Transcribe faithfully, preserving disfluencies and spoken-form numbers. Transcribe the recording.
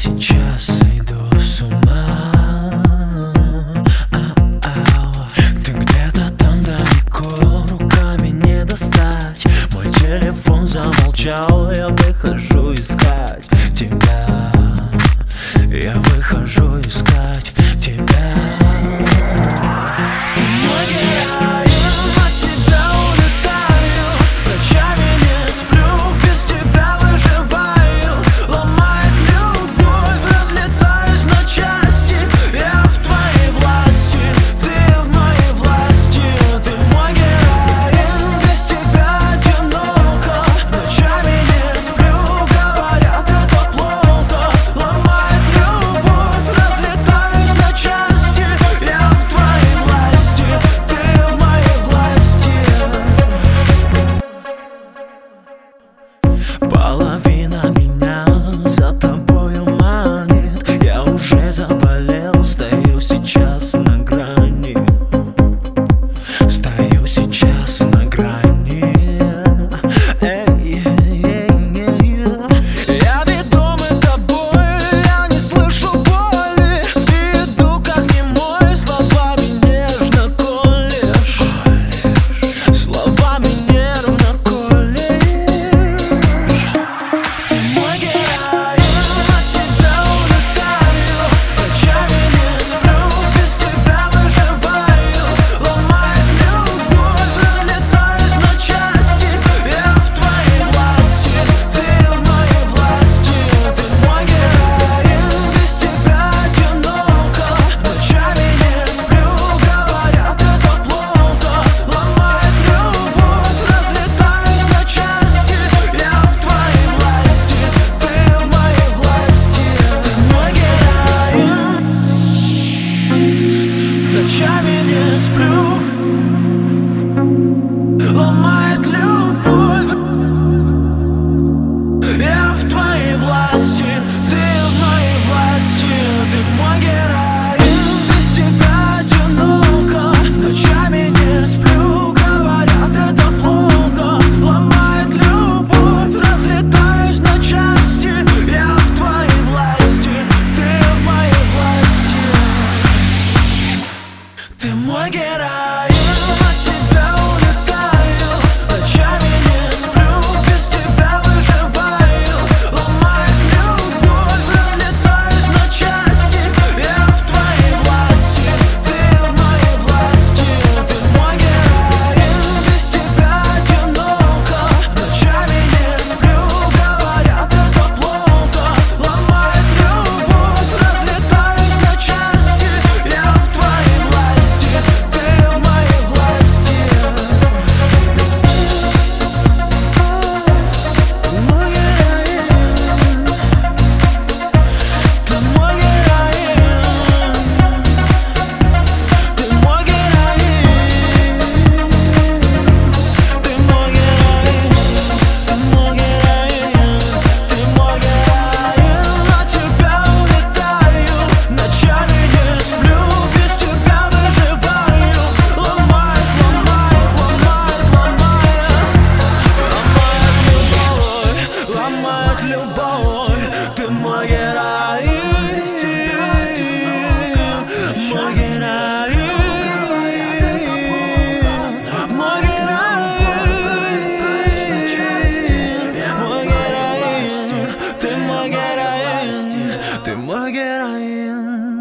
сейчас иду с ума. Ты где-то там далеко, руками не достать. Мой телефон замолчал, я выхожу искать тебя. Я выхожу искать тебя. Половина меня за тобою манит. Я уже заболел, стою сейчас на грани. Стою сейчас на грани. Я ведом и тобой, я не слышу боли. Иду как немой, словами нежно колешь. Словами нервно колешь. Ночами не сплю, ломает любовь. Я в твоей власти, ты в моей власти, ты мой герой. Без тебя одиноко, ночами не сплю, говорят, это плохо. Ломает любовь, разлетаюсь на части. Я в твоей власти, ты в моей власти. Ты мой герой. Ты мой героин.